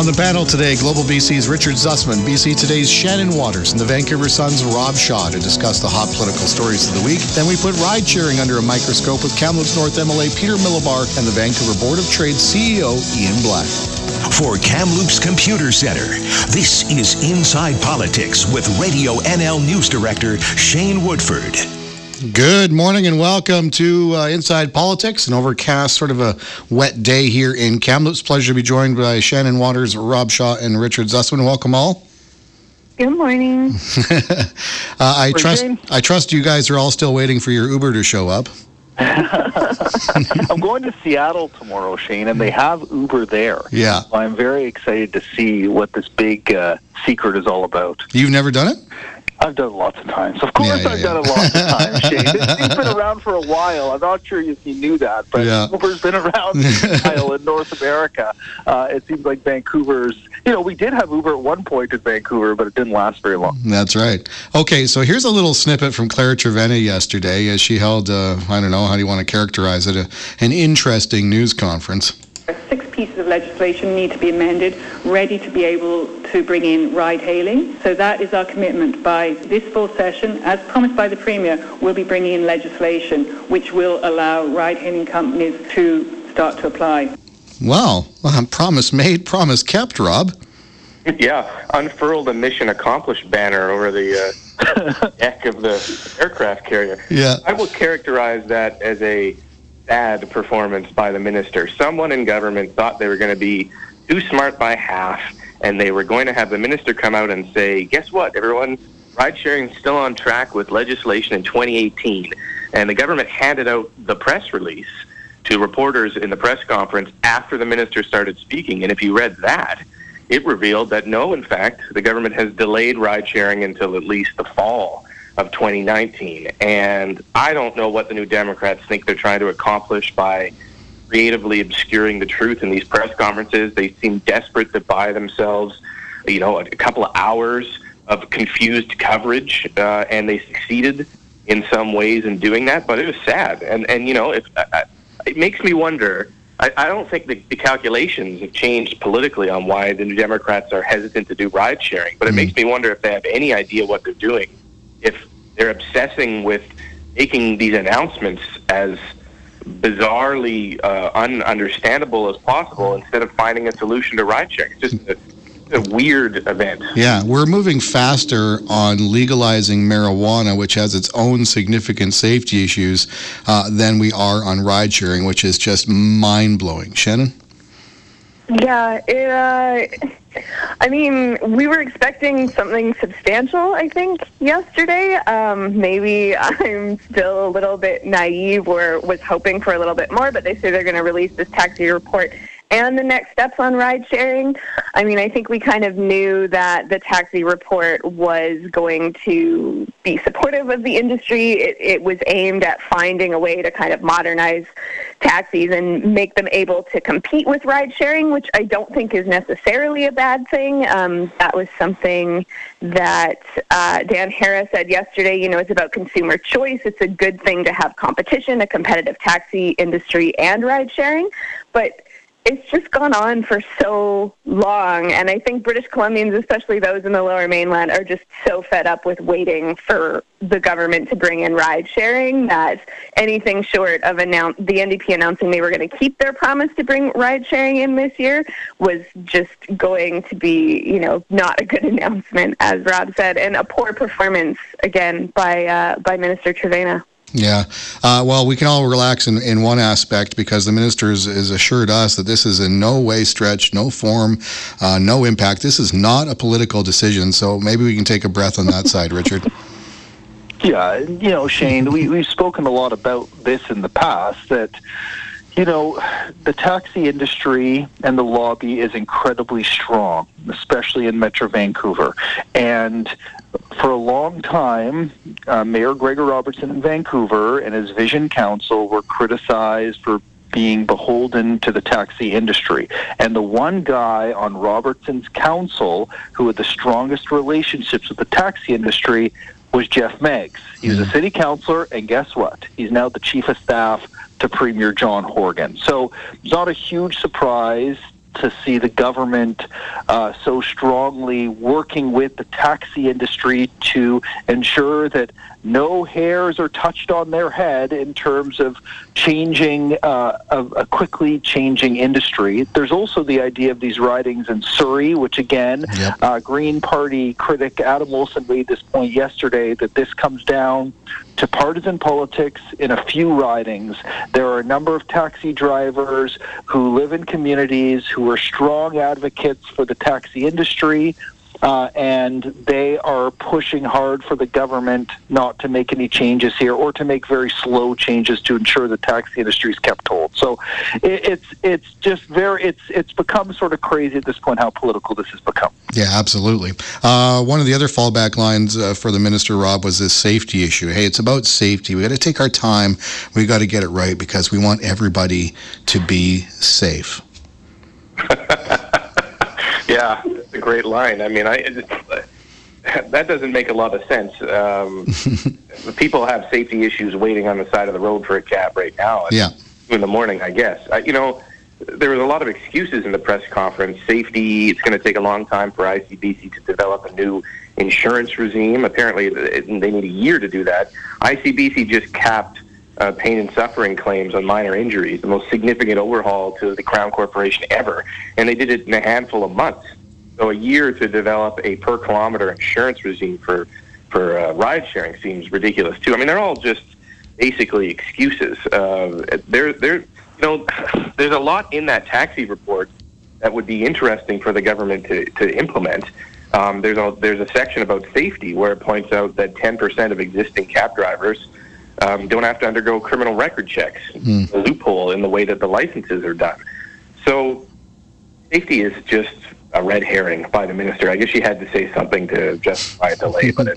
On the panel today, Global BC's Richard Zussman, BC Today's Shannon Waters, and the Vancouver Sun's Rob Shaw to discuss the hot political stories of the week. Then we put ride-sharing under a microscope with Kamloops North MLA Peter Milobar and the Vancouver Board of Trade CEO Ian Black. For Kamloops Computer Center, this is Inside Politics with Radio NL News Director Shane Woodford. Good morning and welcome to Inside Politics, an overcast, sort of a wet day here in Kamloops. Pleasure to be joined by Shannon Waters, Rob Shaw, and Richard Zussman. Welcome all. Good morning. I trust you guys are all still waiting for your Uber to show up. I'm going to Seattle tomorrow, Shane, and they have Uber there. Yeah. So I'm very excited to see what this big secret is all about. You've never done it? I've done it lots of times. Of course I've done it lots of times, Shane. It's been around for a while. I'm not sure if you knew that, but Uber's been around in North America. It seems like Vancouver's... You know, we did have Uber at one point in Vancouver, but it didn't last very long. That's right. Okay, so here's a little snippet from Claire Trevena yesterday as she held, I don't know, how do you want to characterize it, an interesting news conference. 6 pieces of legislation need to be amended, ready to be able to bring in ride-hailing. So that is our commitment. By this full session, as promised by the Premier, we'll be bringing in legislation which will allow ride-hailing companies to start to apply. Wow. Promise made, promise kept, Rob. Yeah. Unfurled a mission accomplished banner over the deck of the aircraft carrier. Yeah. I will characterize that as a bad performance by the minister. Someone in government thought they were going to be too smart by half, and they were going to have the minister come out and say, guess what, everyone, ride-sharing is still on track with legislation in 2018. And the government handed out the press release to reporters in the press conference after the minister started speaking. And if you read that, it revealed that no, in fact, the government has delayed ride-sharing until at least the fall of 2019, and I don't know what the New Democrats think they're trying to accomplish by creatively obscuring the truth in these press conferences. They seem desperate to buy themselves, you know, a couple of hours of confused coverage, and they succeeded in some ways in doing that, but it was sad, and you know, it makes me wonder. I don't think the calculations have changed politically on why the New Democrats are hesitant to do ride-sharing, but it makes me wonder if they have any idea what they're doing, if they're obsessing with making these announcements as bizarrely ununderstandable as possible instead of finding a solution to ride-sharing. It's just a weird event. Yeah, we're moving faster on legalizing marijuana, which has its own significant safety issues, than we are on ride-sharing, which is just mind-blowing. Shannon? Yeah, I mean, we were expecting something substantial, I think, yesterday. Maybe I'm still a little bit naive or was hoping for a little bit more, but they say they're going to release this taxi report and the next steps on ride-sharing. I mean, I think we kind of knew that the taxi report was going to be supportive of the industry. It was aimed at finding a way to kind of modernize taxis and make them able to compete with ride-sharing, which I don't think is necessarily a bad thing. That was something that Dan Harris said yesterday. You know, it's about consumer choice. It's a good thing to have competition, a competitive taxi industry and ride-sharing, but it's just gone on for so long, and I think British Columbians, especially those in the Lower Mainland, are just so fed up with waiting for the government to bring in ride-sharing that anything short of the NDP announcing they were going to keep their promise to bring ride-sharing in this year was just going to be, you know, not a good announcement, as Rob said, and a poor performance, again, by Minister Trevena. Yeah. Well, we can all relax in one aspect because the minister has assured us that this is in no way stretch, no form, no impact. This is not a political decision, so maybe we can take a breath on that side, Richard. Yeah, you know, Shane, we've spoken a lot about this in the past, that, you know, the taxi industry and the lobby is incredibly strong, especially in Metro Vancouver. And for a long time, Mayor Gregor Robertson in Vancouver and his Vision Council were criticized for being beholden to the taxi industry. And the one guy on Robertson's council who had the strongest relationships with the taxi industry was Jeff Meggs. He was a city councillor, and guess what? He's now the chief of staff to Premier John Horgan. So it's not a huge surprise to see the government so strongly working with the taxi industry to ensure that no hairs are touched on their head in terms of changing, a quickly changing industry. There's also the idea of these ridings in Surrey, which again, Green Party critic Adam Olsen made this point yesterday, that this comes down to partisan politics in a few ridings. There are a number of taxi drivers who live in communities who are strong advocates for the taxi industry, and they are pushing hard for the government not to make any changes here, or to make very slow changes to ensure the taxi industry is kept whole. So it's just very, it's become sort of crazy at this point how political this has become. Yeah, absolutely. One of the other fallback lines for the minister, Rob, was this safety issue. Hey, it's about safety. We got to take our time. We got to get it right because we want everybody to be safe. Yeah, it's a great line. I mean, that doesn't make a lot of sense. People have safety issues waiting on the side of the road for a cab right now. In the morning, I guess. There was a lot of excuses in the press conference. Safety, it's going to take a long time for ICBC to develop a new insurance regime. Apparently, they need a year to do that. ICBC just capped pain and suffering claims on minor injuries, the most significant overhaul to the Crown Corporation ever. And they did it in a handful of months. So a year to develop a per-kilometer insurance regime for ride-sharing seems ridiculous, too. I mean, they're all just basically excuses. There's a lot in that taxi report that would be interesting for the government to implement. There's a section about safety where it points out that 10% of existing cab drivers don't have to undergo criminal record checks, a loophole in the way that the licenses are done. So safety is just a red herring by the minister. I guess she had to say something to justify a delay, but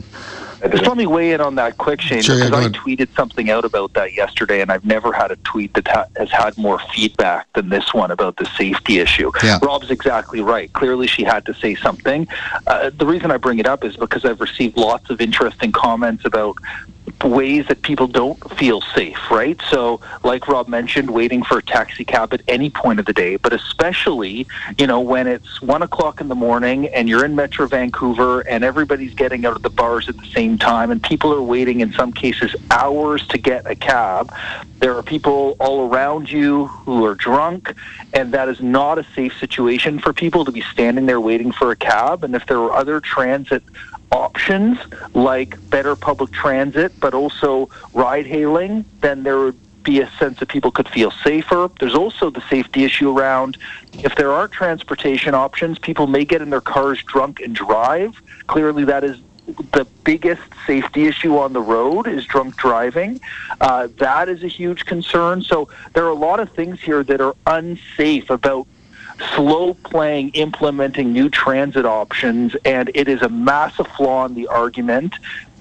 just let me weigh in on that quick, Shane, because I tweeted something out about that yesterday, and I've never had a tweet that has had more feedback than this one about the safety issue. Yeah. Rob's exactly right. Clearly, she had to say something. The reason I bring it up is because I've received lots of interesting comments about ways that people don't feel safe, right? So, like Rob mentioned, waiting for a taxi cab at any point of the day, but especially, when it's 1 o'clock in the morning and you're in Metro Vancouver and everybody's getting out of the bars at the same time and people are waiting in some cases hours to get a cab. There are people all around you who are drunk, and that is not a safe situation for people to be standing there waiting for a cab. And if there were other transit options like better public transit, but also ride hailing, then there would be a sense that people could feel safer. There's also the safety issue around if there are transportation options, people may get in their cars drunk and drive. Clearly, that is the biggest safety issue on the road, is drunk driving. That is a huge concern. So there are a lot of things here that are unsafe about slow playing implementing new transit options, and it is a massive flaw in the argument.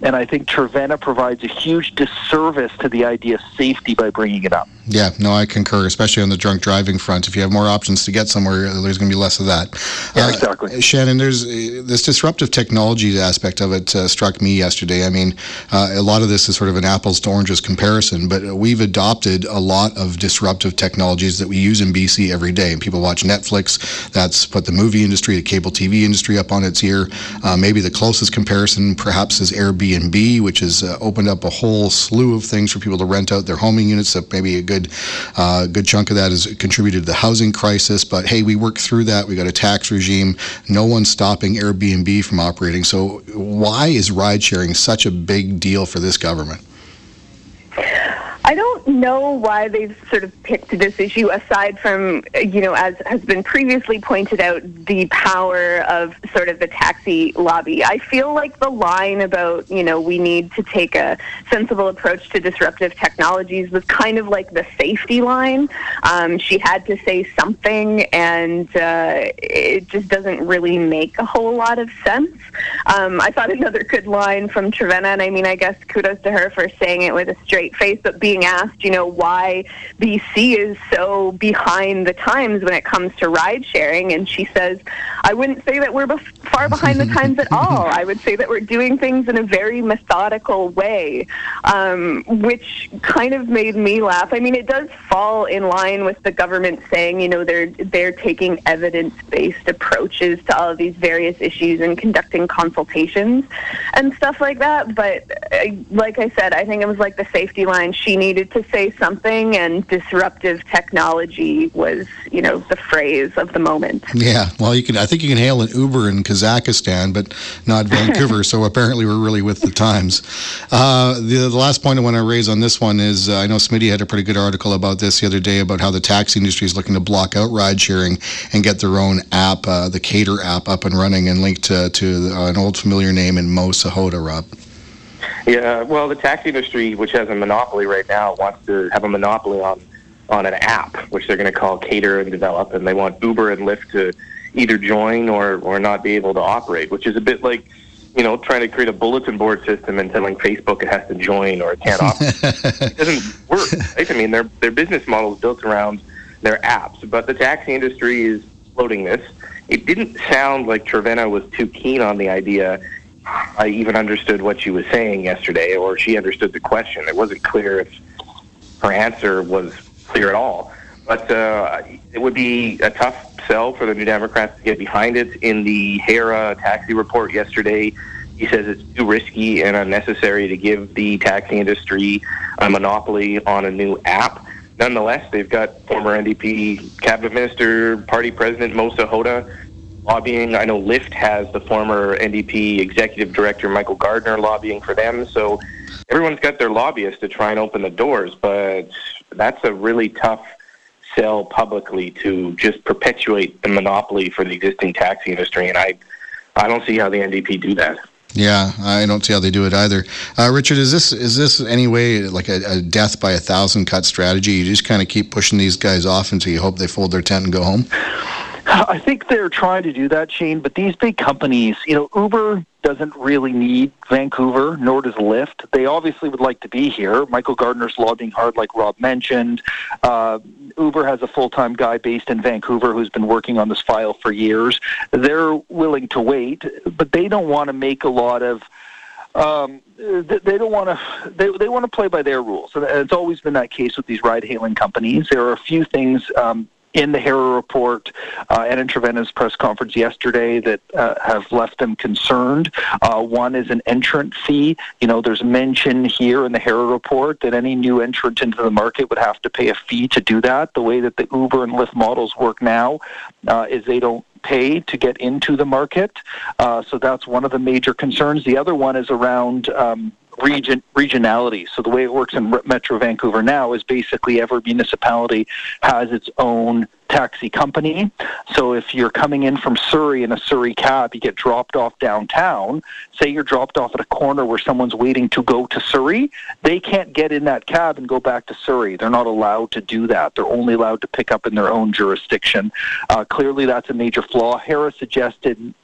And I think Trevena provides a huge disservice to the idea of safety by bringing it up. Yeah, no, I concur, especially on the drunk driving front. If you have more options to get somewhere, there's going to be less of that. Yeah, exactly. Shannon, there's this disruptive technology aspect of it struck me yesterday. I mean, a lot of this is sort of an apples to oranges comparison, but we've adopted a lot of disruptive technologies that we use in BC every day. People watch Netflix. That's put the movie industry, the cable TV industry up on its ear. Maybe the closest comparison perhaps is Airbnb, which has opened up a whole slew of things for people to rent out their homing units. So maybe a good chunk of that is contributed to the housing crisis. But hey, we worked through that. We got a tax regime. No one's stopping Airbnb from operating. So why is ride sharing such a big deal for this government? I don't know why they've sort of picked this issue, aside from, as has been previously pointed out, the power of sort of the taxi lobby. I feel like the line about, we need to take a sensible approach to disruptive technologies was kind of like the safety line. She had to say something, and it just doesn't really make a whole lot of sense. I thought another good line from Trevena, and I guess kudos to her for saying it with a straight face, but being being asked, you know, why BC is so behind the times when it comes to ride sharing, and she says, I wouldn't say that we're far behind the times at all. I would say that we're doing things in a very methodical way, which kind of made me laugh. I mean, it does fall in line with the government saying, you know, they're taking evidence-based approaches to all of these various issues and conducting consultations and stuff like that. But like I said, I think it was like the safety line. She needed to say something, and disruptive technology was, you know, the phrase of the moment. Yeah, well, you can. I think you can hail an Uber in Kazakhstan, but not Vancouver. So apparently, we're really with the times. The last point I want to raise on this one is I know Smitty had a pretty good article about this the other day about how the taxi industry is looking to block out ride sharing and get their own app, the Cater app, up and running and linked to an old familiar name in Moe Sihota, Rob. Yeah, well, the taxi industry, which has a monopoly right now, wants to have a monopoly on an app, which they're going to call Cater and develop, and they want Uber and Lyft to either join or not be able to operate, which is a bit like, you know, trying to create a bulletin board system and telling Facebook it has to join or it can't operate. It doesn't work. Right? I mean, their business model is built around their apps, but the taxi industry is floating this. It didn't sound like Trevena was too keen on the idea. I even understood what she was saying yesterday, or she understood the question. It wasn't clear if her answer was clear at all. But it would be a tough sell for the New Democrats to get behind it. In the HERA taxi report yesterday, he says it's too risky and unnecessary to give the taxi industry a monopoly on a new app. Nonetheless, they've got former NDP cabinet minister, party president Moe Sihota lobbying. I know Lyft has the former NDP executive director Michael Gardner lobbying for them. So everyone's got their lobbyists to try and open the doors, but that's a really tough sell publicly to just perpetuate the monopoly for the existing taxi industry, and I don't see how the NDP do that. Yeah, I don't see how they do it either. Richard, is this any way like a death by a thousand cut strategy? You just kind of keep pushing these guys off until you hope they fold their tent and go home? I think they're trying to do that, Shane, but these big companies, you know, Uber doesn't really need Vancouver, nor does Lyft. They obviously would like to be here. Michael Gardner's lobbying hard, like Rob mentioned. Uber has a full-time guy based in Vancouver who's been working on this file for years. They're willing to wait, but they don't want to make a lot of... they don't want to. They want to play by their rules, and it's always been that case with these ride-hailing companies. There are a few things... in the HERA report and in Trevena's press conference yesterday that have left them concerned. One is an entrant fee. You know, there's mention here in the HERA report that any new entrant into the market would have to pay a fee to do that. The way that the Uber and Lyft models work now is they don't pay to get into the market. So that's one of the major concerns. The other one is around... regionality. So the way it works in Metro Vancouver now is basically every municipality has its own taxi company. So if you're coming in from Surrey in a Surrey cab, you get dropped off downtown. Say you're dropped off at a corner where someone's waiting to go to Surrey, they can't get in that cab and go back to Surrey. They're not allowed to do that. They're only allowed to pick up in their own jurisdiction. Clearly that's a major flaw. Harris suggested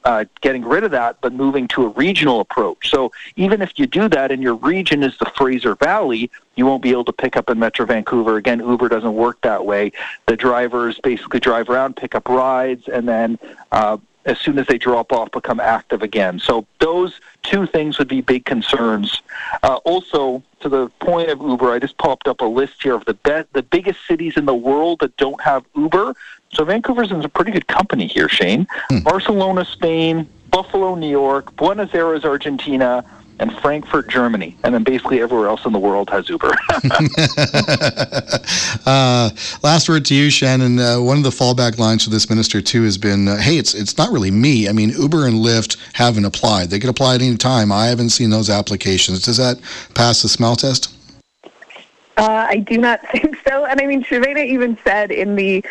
getting rid of that, but moving to a regional approach. So even if you do that and your region is the Fraser Valley, you won't be able to pick up in Metro Vancouver. Again, Uber doesn't work that way. The drivers basically drive around, pick up rides, and then as soon as they drop off, become active again. So those two things would be big concerns. Also, to the point of Uber, I just popped up a list here of the biggest cities in the world that don't have Uber. So Vancouver's in a pretty good company here, Shane. Barcelona, Spain, Buffalo, New York, Buenos Aires, Argentina, and Frankfurt, Germany, and then basically everywhere else in the world has Uber. Last word to you, Shannon. One of the fallback lines for this minister, too, has been, hey, it's not really me. I mean, Uber and Lyft haven't applied. They could apply at any time. I haven't seen those applications. Does that pass the smell test? I do not think so. And I mean, Trevena even said in the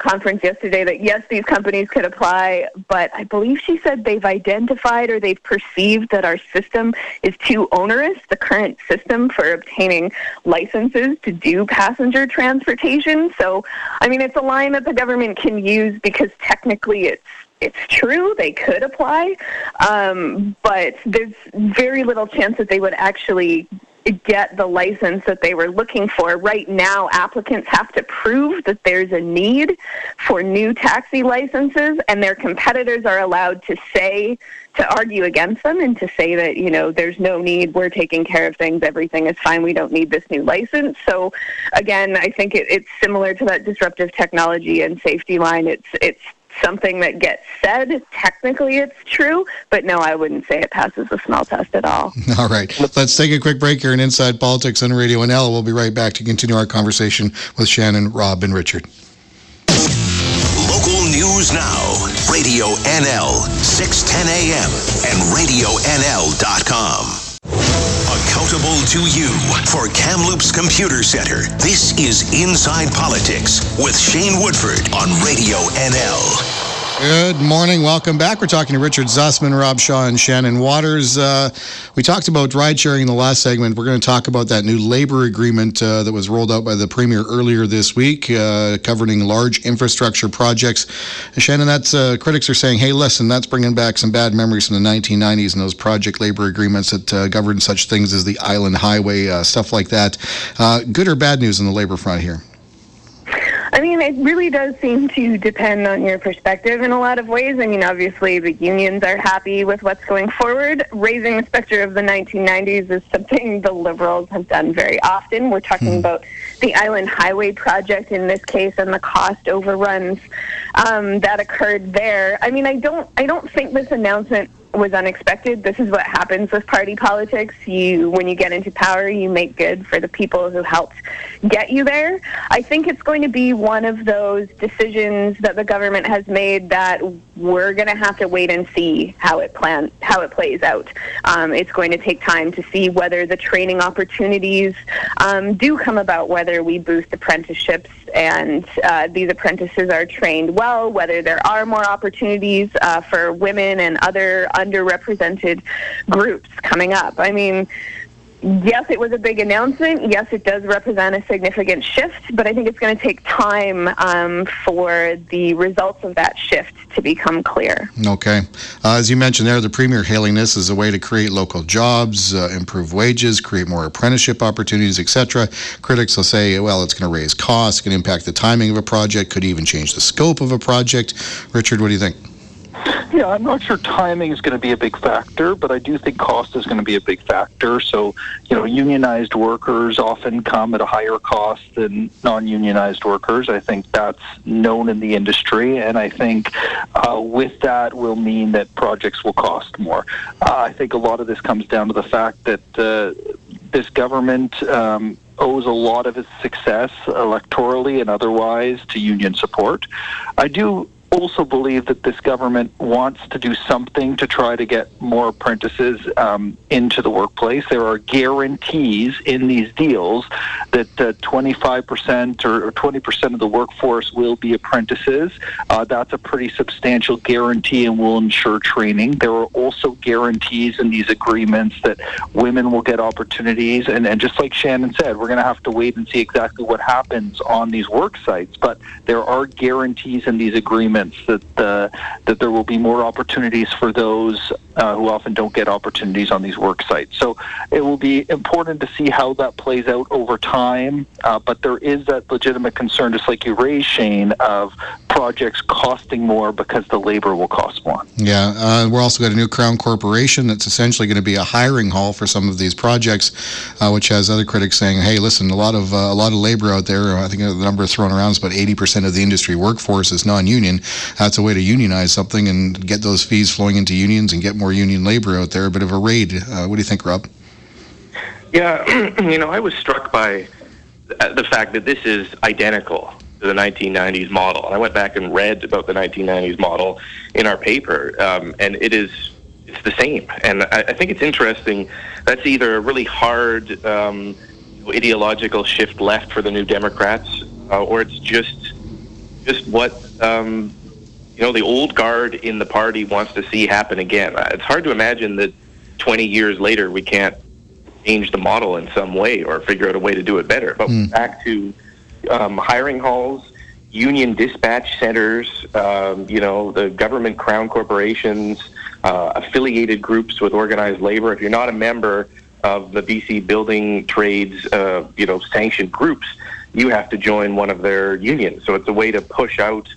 conference yesterday that, yes, these companies could apply, but I believe she said they've identified or they've perceived that our system is too onerous, the current system for obtaining licenses to do passenger transportation. So, I mean, it's a line that the government can use because technically it's true, they could apply, but there's very little chance that they would actually get the license that they were looking for. Right now, applicants have to prove that there's a need for new taxi licenses, and their competitors are allowed to say, to argue against them and to say that, you know, there's no need, we're taking care of things, everything is fine, we don't need this new license. So, again, I think it's similar to that disruptive technology and safety line. It's something that gets said. Technically, it's true, but no, I wouldn't say it passes the smell test at all. All right. Let's take a quick break here in Inside Politics on Radio NL. We'll be right back to continue our conversation with Shannon, Rob, and Richard. Local news now. Radio NL, 610 AM and RadioNL.com. Accountable to you for Kamloops Computer Center. This is Inside Politics with Shane Woodford on Radio NL. Good morning. Welcome back. We're talking to Richard Zussman, Rob Shaw, and Shannon Waters. We talked about ride-sharing in the last segment. We're going to talk about that new labor agreement that was rolled out by the Premier earlier this week, covering large infrastructure projects. Shannon, that's critics are saying, hey, listen, that's bringing back some bad memories from the 1990s and those project labor agreements that governed such things as the Island Highway, stuff like that. Good or bad news on the labor front here? I mean, it really does seem to depend on your perspective in a lot of ways. I mean, obviously, the unions are happy with what's going forward. Raising the specter of the 1990s is something the Liberals have done very often. We're talking about the Island Highway project in this case and the cost overruns that occurred there. I mean, I don't think this announcement was unexpected. This is what happens with party politics. When you get into power, you make good for the people who helped get you there. I think it's going to be one of those decisions that the government has made that we're going to have to wait and see how it plays out. It's going to take time to see whether the training opportunities do come about, whether we boost apprenticeships and these apprentices are trained well, whether there are more opportunities for women and other underrepresented groups coming up. I mean, yes, it was a big announcement. Yes, it does represent a significant shift, but I think it's going to take time for the results of that shift to become clear. Okay. As you mentioned there, the Premier hailing this as a way to create local jobs, improve wages, create more apprenticeship opportunities, etc. Critics will say, well, it's going to raise costs, can impact the timing of a project, could even change the scope of a project. Richard, what do you think? Yeah, I'm not sure timing is going to be a big factor, but I do think cost is going to be a big factor. So, you know, unionized workers often come at a higher cost than non-unionized workers. I think that's known in the industry, and I think with that will mean that projects will cost more. I think a lot of this comes down to the fact that this government owes a lot of its success electorally and otherwise to union support. I do also believe that this government wants to do something to try to get more apprentices into the workplace. There are guarantees in these deals that 25% or 20% of the workforce will be apprentices. That's a pretty substantial guarantee and will ensure training. There are also guarantees in these agreements that women will get opportunities. And just like Shannon said, we're going to have to wait and see exactly what happens on these work sites. But there are guarantees in these agreements that there will be more opportunities for those who often don't get opportunities on these work sites. So it will be important to see how that plays out over time, but there is that legitimate concern, just like you raised, Shane, of projects costing more because the labor will cost more. Yeah, we're also got a new Crown Corporation that's essentially going to be a hiring hall for some of these projects, which has other critics saying, hey, listen, a lot of labor out there, I think the number thrown around is about 80% of the industry workforce is non-union. That's a way to unionize something and get those fees flowing into unions and get more union labor out there. A bit of a raid. What do you think, Rob? Yeah, you know, I was struck by the fact that this is identical to the 1990s model. And I went back and read about the 1990s model in our paper, and it's the same. And I think it's interesting. That's either a really hard ideological shift left for the New Democrats, or it's just what you know, the old guard in the party wants to see happen again. It's hard to imagine that 20 years later we can't change the model in some way or figure out a way to do it better. But back to hiring halls, union dispatch centers, you know, the government crown corporations, affiliated groups with organized labor. If you're not a member of the BC building trades, sanctioned groups, you have to join one of their unions. So it's a way to push out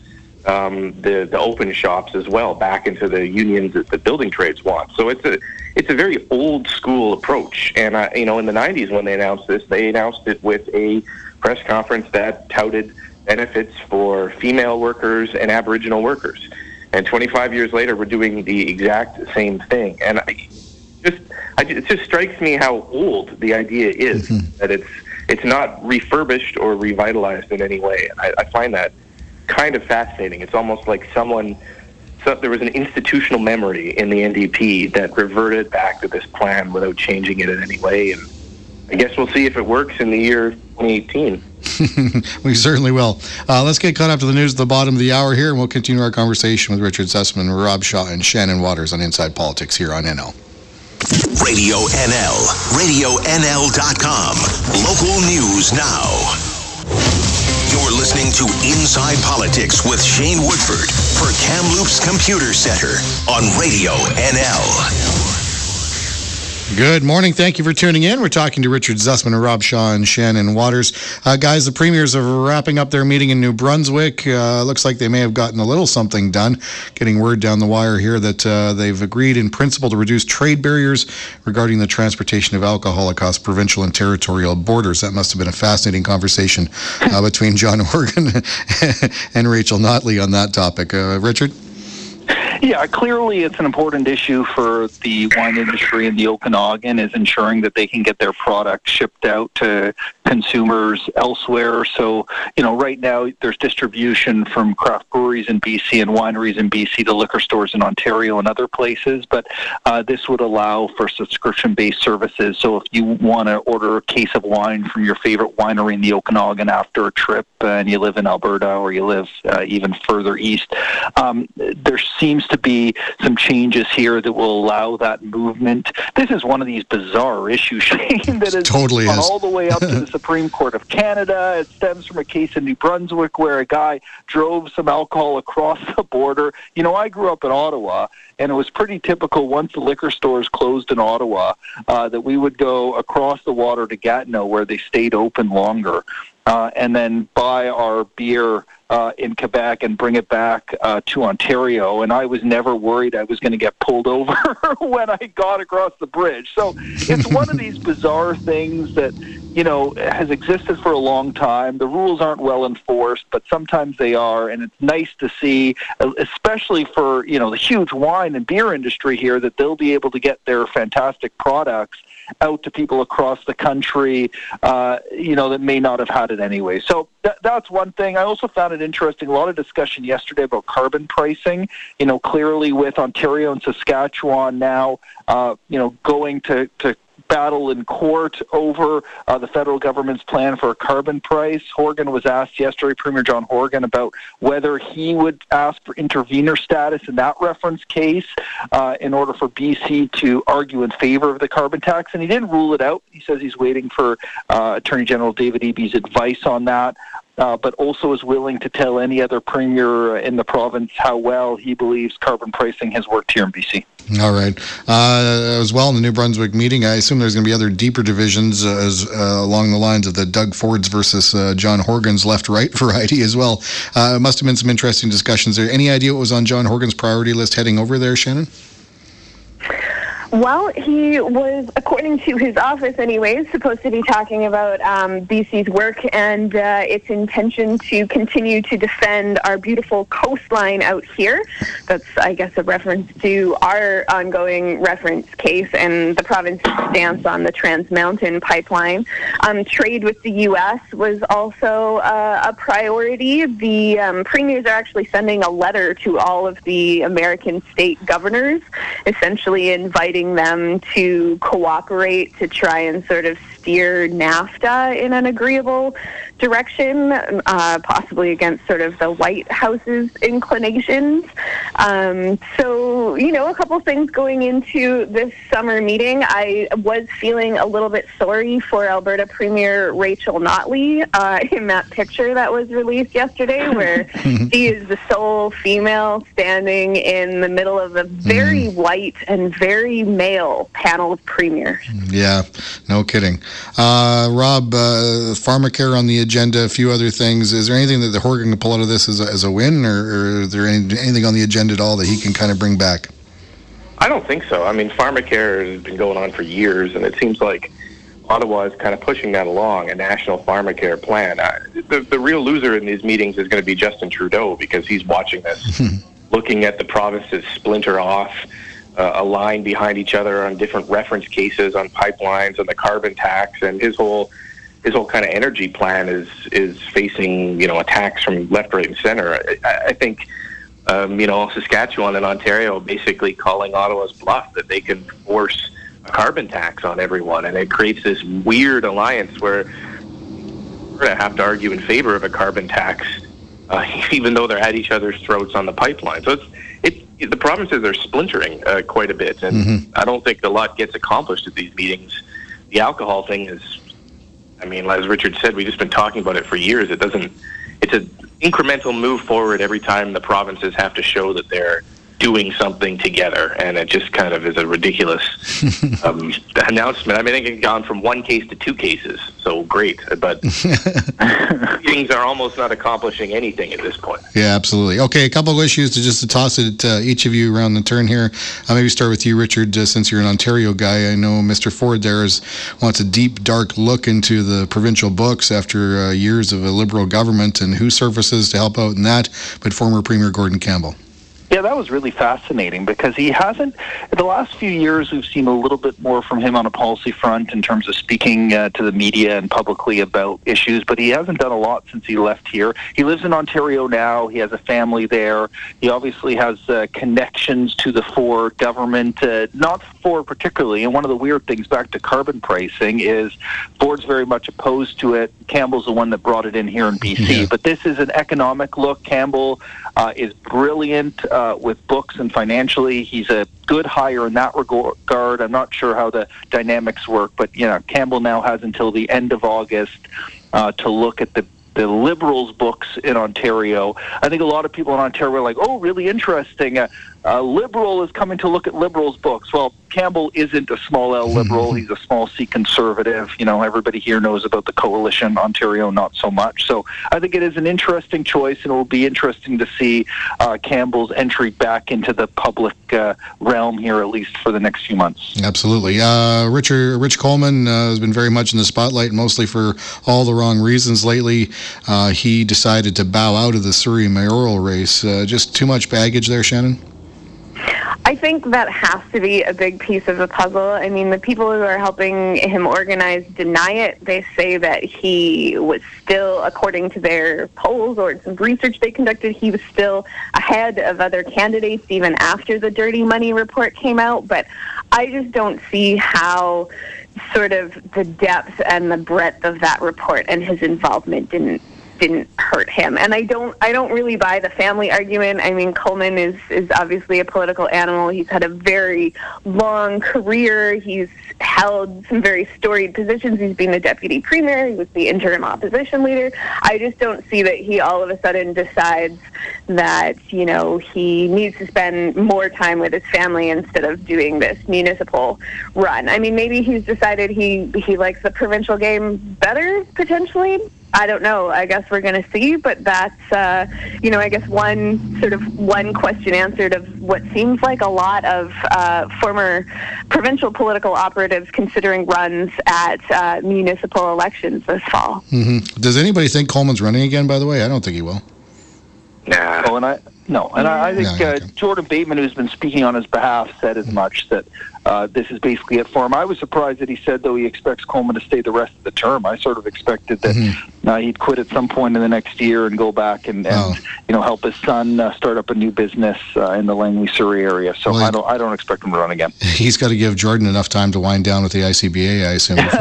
the open shops as well back into the unions that the building trades want. So it's a very old school approach. And in the 90s when they announced this, they announced it with a press conference that touted benefits for female workers and Aboriginal workers. And 25 years later, we're doing the exact same thing. And it just strikes me how old the idea is, mm-hmm. that it's not refurbished or revitalized in any way. I find that kind of fascinating. It's almost like there was an institutional memory in the NDP that reverted back to this plan without changing it in any way. And I guess we'll see if it works in the year 2018. We certainly will. Let's get caught up to the news at the bottom of the hour here, and we'll continue our conversation with Richard Zussman, Rob Shaw, and Shannon Waters on Inside Politics here on NL. Radio NL, RadioNL.com. Local news now. You're listening to Inside Politics with Shane Woodford for Kamloops Computer Center on Radio NL. Good morning. Thank you for tuning in. We're talking to Richard Zussman and Rob Shaw and Shannon Waters. Guys, the premiers are wrapping up their meeting in New Brunswick. Looks like they may have gotten a little something done. Getting word down the wire here that they've agreed in principle to reduce trade barriers regarding the transportation of alcohol across provincial and territorial borders. That must have been a fascinating conversation between John Horgan and Rachel Notley on that topic. Richard? Yeah, clearly it's an important issue for the wine industry in the Okanagan, is ensuring that they can get their product shipped out to consumers elsewhere. So, right now there's distribution from craft breweries in BC and wineries in BC to liquor stores in Ontario and other places, but this would allow for subscription-based services. So if you want to order a case of wine from your favorite winery in the Okanagan after a trip and you live in Alberta or you live even further east, there seems to be some changes here that will allow that movement. This is one of these bizarre issues, Shane, that has gone all the way up to the Supreme Court of Canada. It stems from a case in New Brunswick where a guy drove some alcohol across the border. I grew up in Ottawa, and it was pretty typical once the liquor stores closed in Ottawa that we would go across the water to Gatineau, where they stayed open longer, and then buy our beer in Quebec and bring it back to Ontario. And I was never worried I was going to get pulled over when I got across the bridge. So it's one of these bizarre things that, has existed for a long time. The rules aren't well enforced, but sometimes they are. And it's nice to see, especially for, the huge wine and beer industry here, that they'll be able to get their fantastic products out to people across the country, that may not have had it anyway. So that's one thing. I also found it interesting, a lot of discussion yesterday about carbon pricing. Clearly with Ontario and Saskatchewan now, going to battle in court over the federal government's plan for a carbon price. Horgan was asked yesterday, Premier John Horgan, about whether he would ask for intervener status in that reference case in order for BC to argue in favor of the carbon tax, and he didn't rule it out. He says he's waiting for Attorney General David Eby's advice on that, but also is willing to tell any other premier in the province how well he believes carbon pricing has worked here in BC. All right. As well, in the New Brunswick meeting, I assume there's going to be other deeper divisions along the lines of the Doug Ford's versus John Horgan's left-right variety as well. It must have been some interesting discussions there. Any idea what was on John Horgan's priority list heading over there, Shannon? Well, he was, according to his office anyways, supposed to be talking about BC's work and its intention to continue to defend our beautiful coastline out here. That's, I guess, a reference to our ongoing reference case and the province's stance on the Trans Mountain pipeline. Trade with the U.S. was also a priority. The premiers are actually sending a letter to all of the American state governors, essentially inviting them to cooperate to try and sort of steer NAFTA in an agreeable direction, possibly against sort of the White House's inclinations. So, you know, a couple things going into this summer meeting. I was feeling a little bit sorry for Alberta Premier Rachel Notley in that picture that was released yesterday, where she is the sole female standing in the middle of a very white and very male panel of premiers. Yeah, no kidding. Rob, pharmacare on the agenda, a few other things. Is there anything that the Horgan can pull out of this as a win, or is there anything on the agenda at all that he can kind of bring back? I don't think so. I mean, pharmacare has been going on for years, and it seems like Ottawa is kind of pushing that along, a national pharmacare plan. The real loser in these meetings is going to be Justin Trudeau, because he's watching this, looking at the provinces splinter off, aligned behind each other on different reference cases, on pipelines, on the carbon tax, and his whole kind of energy plan is facing, you know, attacks from left, right, and center. I think you know, Saskatchewan and Ontario basically calling Ottawa's bluff that they can force a carbon tax on everyone, and it creates this weird alliance where we're going to have to argue in favor of a carbon tax, even though they're at each other's throats on the pipeline. So it's the provinces are splintering quite a bit, and I don't think a lot gets accomplished at these meetings. The alcohol thing is, I mean, as Richard said, we've just been talking about it for years. It doesn't. It's an incremental move forward every time the provinces have to show that they're doing something together, and it just kind of is a ridiculous announcement. I mean, I think it's gone from one case to two cases, so great, but things are almost not accomplishing anything at this point. Yeah, absolutely. Okay, a couple of issues to toss it each of you around the turn here. I'll maybe start with you, Richard, since you're an Ontario guy. I know Mr. Ford there wants a deep, dark look into the provincial books after years of a Liberal government, and who surfaces to help out in that but former Premier Gordon Campbell. Yeah, that was really fascinating, because he hasn't, the last few years we've seen a little bit more from him on a policy front in terms of speaking to the media and publicly about issues, but he hasn't done a lot since he left here. He lives in Ontario now, he has a family there, he obviously has connections to the Ford government, not Ford particularly, and one of the weird things back to carbon pricing is Ford's very much opposed to it, Campbell's the one that brought it in here in BC, but this is an economic look. Campbell is brilliant with books and financially. He's a good hire in that regard. I'm not sure how the dynamics work, but you know, Campbell now has until the end of August to look at the Liberals' books in Ontario. I think a lot of people in Ontario are like, oh, really interesting. A Liberal is coming to look at Liberals' books. Well, Campbell isn't a small L Liberal. He's a small C Conservative. You know, everybody here knows about the Coalition. Ontario, not so much. So I think it is an interesting choice, and it will be interesting to see Campbell's entry back into the public realm here, at least for the next few months. Absolutely. Rich Coleman has been very much in the spotlight, mostly for all the wrong reasons lately. He decided to bow out of the Surrey mayoral race. Just too much baggage there, Shannon? I think that has to be a big piece of the puzzle. I mean, the people who are helping him organize deny it. They say that he was still, according to their polls or some research they conducted, he was still ahead of other candidates even after the Dirty Money report came out. But I just don't see how sort of the depth and the breadth of that report and his involvement didn't hurt him. And I don't really buy the family argument. I mean, Coleman is obviously a political animal. He's had a very long career. He's held some very storied positions. He's been the deputy premier. He was the interim opposition leader. I just don't see that he all of a sudden decides that, you know, he needs to spend more time with his family instead of doing this municipal run. I mean, maybe he's decided he likes the provincial game better, potentially. I don't know. I guess we're going to see, but that's, you know, I guess one question answered of what seems like a lot of former provincial political operatives considering runs at municipal elections this fall. Does anybody think Coleman's running again, by the way? I don't think he will. Nah. Oh, and I No, and I think Jordan Bateman, who's been speaking on his behalf, said as much, that this is basically it for him. I was surprised that he said, though, he expects Coleman to stay the rest of the term. I sort of expected that he'd quit at some point in the next year and go back and you know, help his son start up a new business in the Langley, Surrey area. So I don't expect him to run again. He's got to give Jordan enough time to wind down with the ICBA, I assume. It's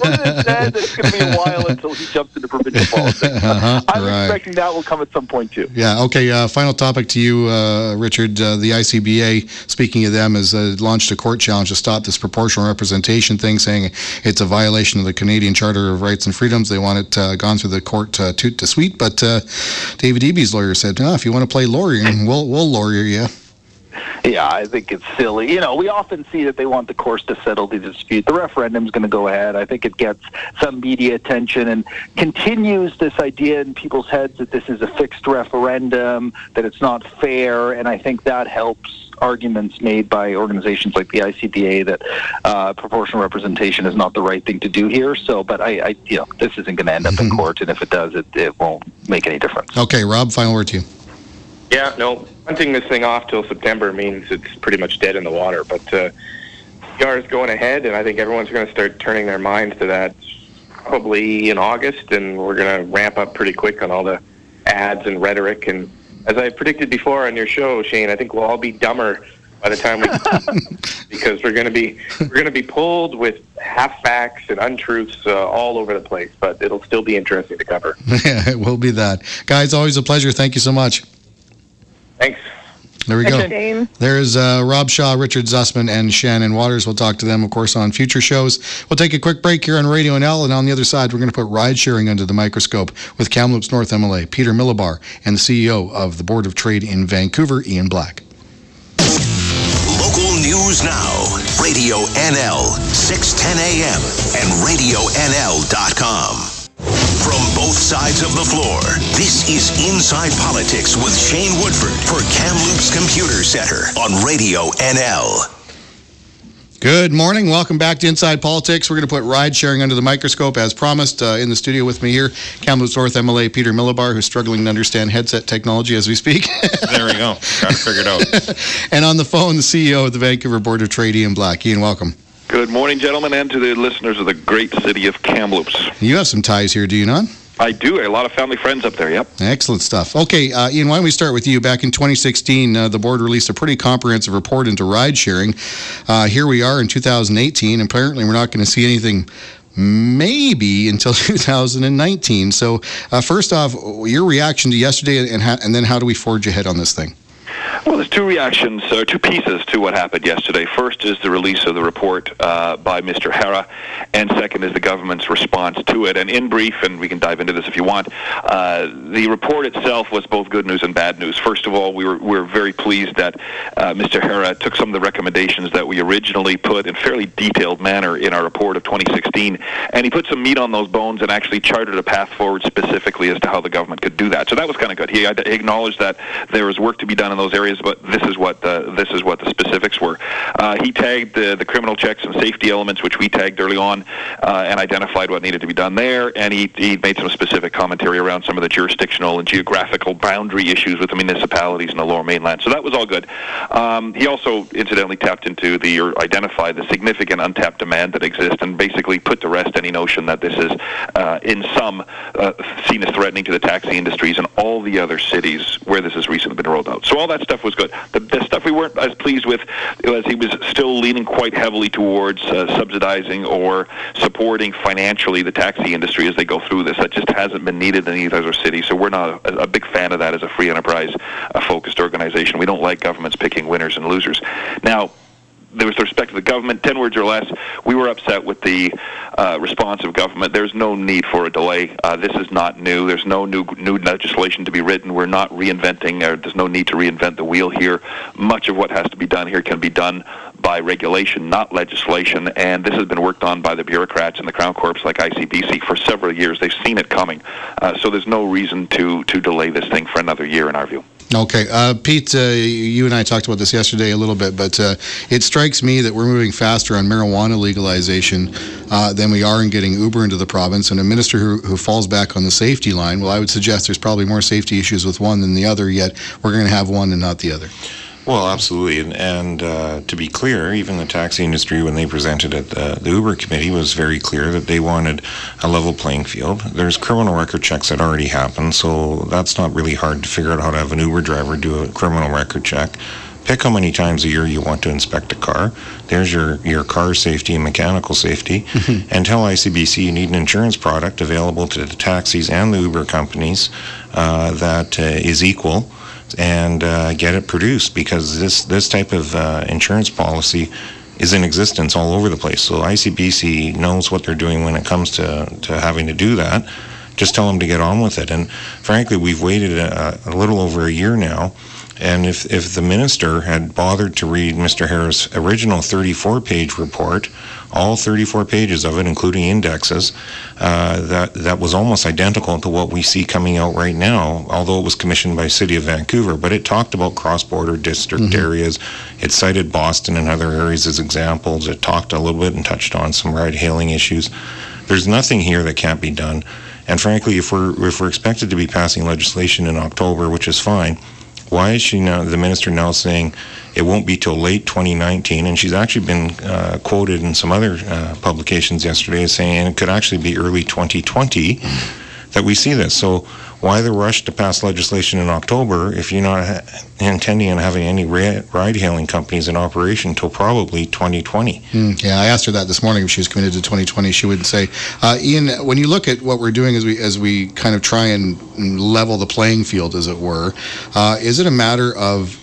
going to be a while until he jumps into provincial politics. I'm expecting that will come at some point, too. Yeah, okay. Final topic to you, Richard. The ICBA, speaking of them, has launched a court challenge to stop this proportional representation thing, saying it's a violation of the Canadian Charter of Rights and Freedoms. They want it gone through the court toot to sweet, but David Eby's lawyer said, no, if you want to play lawyering, we'll lawyer you. Yeah, I think it's silly. You know, we often see that they want the courts to settle the dispute. The referendum's going to go ahead. I think it gets some media attention and continues this idea in people's heads that this is a fixed referendum, that it's not fair, and I think that helps arguments made by organizations like the ICBA that proportional representation is not the right thing to do here. So, but I you know, this isn't going to end up in court, and if it does, it won't make any difference. Okay, Rob, final word to you. Yeah, no, punting this thing off till September means it's pretty much dead in the water. But PR is going ahead, and I think everyone's going to start turning their minds to that probably in August, and we're going to ramp up pretty quick on all the ads and rhetoric. And as I predicted before on your show, Shane, I think we'll all be dumber by the time we because we're going to be pulled with half facts and untruths all over the place. But it'll still be interesting to cover. Yeah, it will be that, guys. Always a pleasure. Thank you so much. Thanks. There we go. Shane. There's Rob Shaw, Richard Zussman, and Shannon Waters. We'll talk to them, of course, on future shows. We'll take a quick break here on Radio NL, and on the other side, we're going to put ride-sharing under the microscope with Kamloops North MLA, Peter Milobar, and the CEO of the Board of Trade in Vancouver, Ian Black. Local news now. Radio NL, 610 a.m. and RadioNL.com. From both sides of the floor, this is Inside Politics with Shane Woodford for Kamloops Computer Center on Radio NL. Good morning. Welcome back to Inside Politics. We're going to put ride-sharing under the microscope, as promised. In the studio with me here, Kamloops North MLA Peter Milobar, who's struggling to understand headset technology as we speak. There we go. Got to figure it out. And on the phone, the CEO of the Vancouver Board of Trade, Ian Black. Ian, welcome. Good morning, gentlemen, and to the listeners of the great city of Kamloops. You have some ties here, do you not? I do. A lot of family friends up there, yep. Excellent stuff. Okay, Ian, why don't we start with you? Back in 2016, the board released a pretty comprehensive report into ride-sharing. Here we are in 2018, and apparently we're not going to see anything maybe until 2019. So first off, your reaction to yesterday, and then how do we forge ahead on this thing? Well, there's two reactions, or two pieces to what happened yesterday. First is the release of the report by Mr. HERA, and second is the government's response to it. And in brief, and we can dive into this if you want, the report itself was both good news and bad news. First of all, we were very pleased that Mr. HERA took some of the recommendations that we originally put in fairly detailed manner in our report of 2016, and he put some meat on those bones and actually charted a path forward specifically as to how the government could do that. So that was kind of good. He acknowledged that there was work to be done in those areas, but this is what the specifics were. He tagged the criminal checks and safety elements, which we tagged early on, and identified what needed to be done there, and he made some specific commentary around some of the jurisdictional and geographical boundary issues with the municipalities in the Lower Mainland. So that was all good. He also incidentally tapped into identified the significant untapped demand that exists, and basically put to rest any notion that this is in some seen as threatening to the taxi industries and all the other cities where this has recently been rolled out. So all that stuff was good. The stuff we weren't as pleased with was he was still leaning quite heavily towards subsidizing or supporting financially the taxi industry as they go through this. That just hasn't been needed in either city, so we're not a big fan of that as a free enterprise-focused organization. We don't like governments picking winners and losers. Now, with respect to the government, 10 words or less, we were upset with the response of government. There's no need for a delay. This is not new. There's no new legislation to be written. We're not reinventing, or there's no need to reinvent the wheel here. Much of what has to be done here can be done by regulation, not legislation, and this has been worked on by the bureaucrats and the Crown Corps like ICBC for several years. They've seen it coming, so there's no reason to delay this thing for another year in our view. Okay. Pete, you and I talked about this yesterday a little bit, but it strikes me that we're moving faster on marijuana legalization than we are in getting Uber into the province. And a minister who falls back on the safety line, well, I would suggest there's probably more safety issues with one than the other, yet we're going to have one and not the other. Well, absolutely. And to be clear, even the taxi industry, when they presented at the Uber committee, was very clear that they wanted a level playing field. There's criminal record checks that already happen, so that's not really hard to figure out how to have an Uber driver do a criminal record check. Pick how many times a year you want to inspect a car. There's your car safety and mechanical safety. Mm-hmm. And tell ICBC you need an insurance product available to the taxis and the Uber companies that is equal. And get it produced, because this type of insurance policy is in existence all over the place. So ICBC knows what they're doing when it comes to having to do that. Just tell them to get on with it. And frankly, we've waited a little over a year now. And if the minister had bothered to read Mr. Harris' original 34-page report, all 34 pages of it, including indexes, that was almost identical to what we see coming out right now, although it was commissioned by City of Vancouver. But it talked about cross-border district mm-hmm. areas. It cited Boston and other areas as examples. It talked a little bit and touched on some ride-hailing issues. There's nothing here that can't be done. And frankly, if we're expected to be passing legislation in October, which is fine, why is she now, the minister now, saying it won't be till late 2019? And she's actually been quoted in some other publications yesterday as saying it could actually be early 2020 that we see this. So why the rush to pass legislation in October if you're not intending on having any ride-hailing companies in operation until probably 2020? Yeah, I asked her that this morning if she was committed to 2020. She wouldn't say. Ian, when you look at what we're doing as we kind of try and level the playing field, as it were, is it a matter of